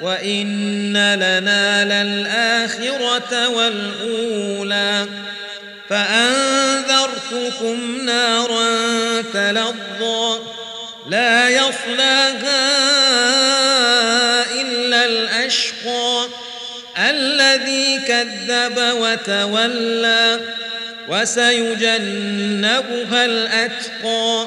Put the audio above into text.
وإن لنا للآخرة والأولى فأنذرتكم نارا تلظى لا يصلاها إلا الأشقى الذي كذب وتولى وسيجنبها الأتقى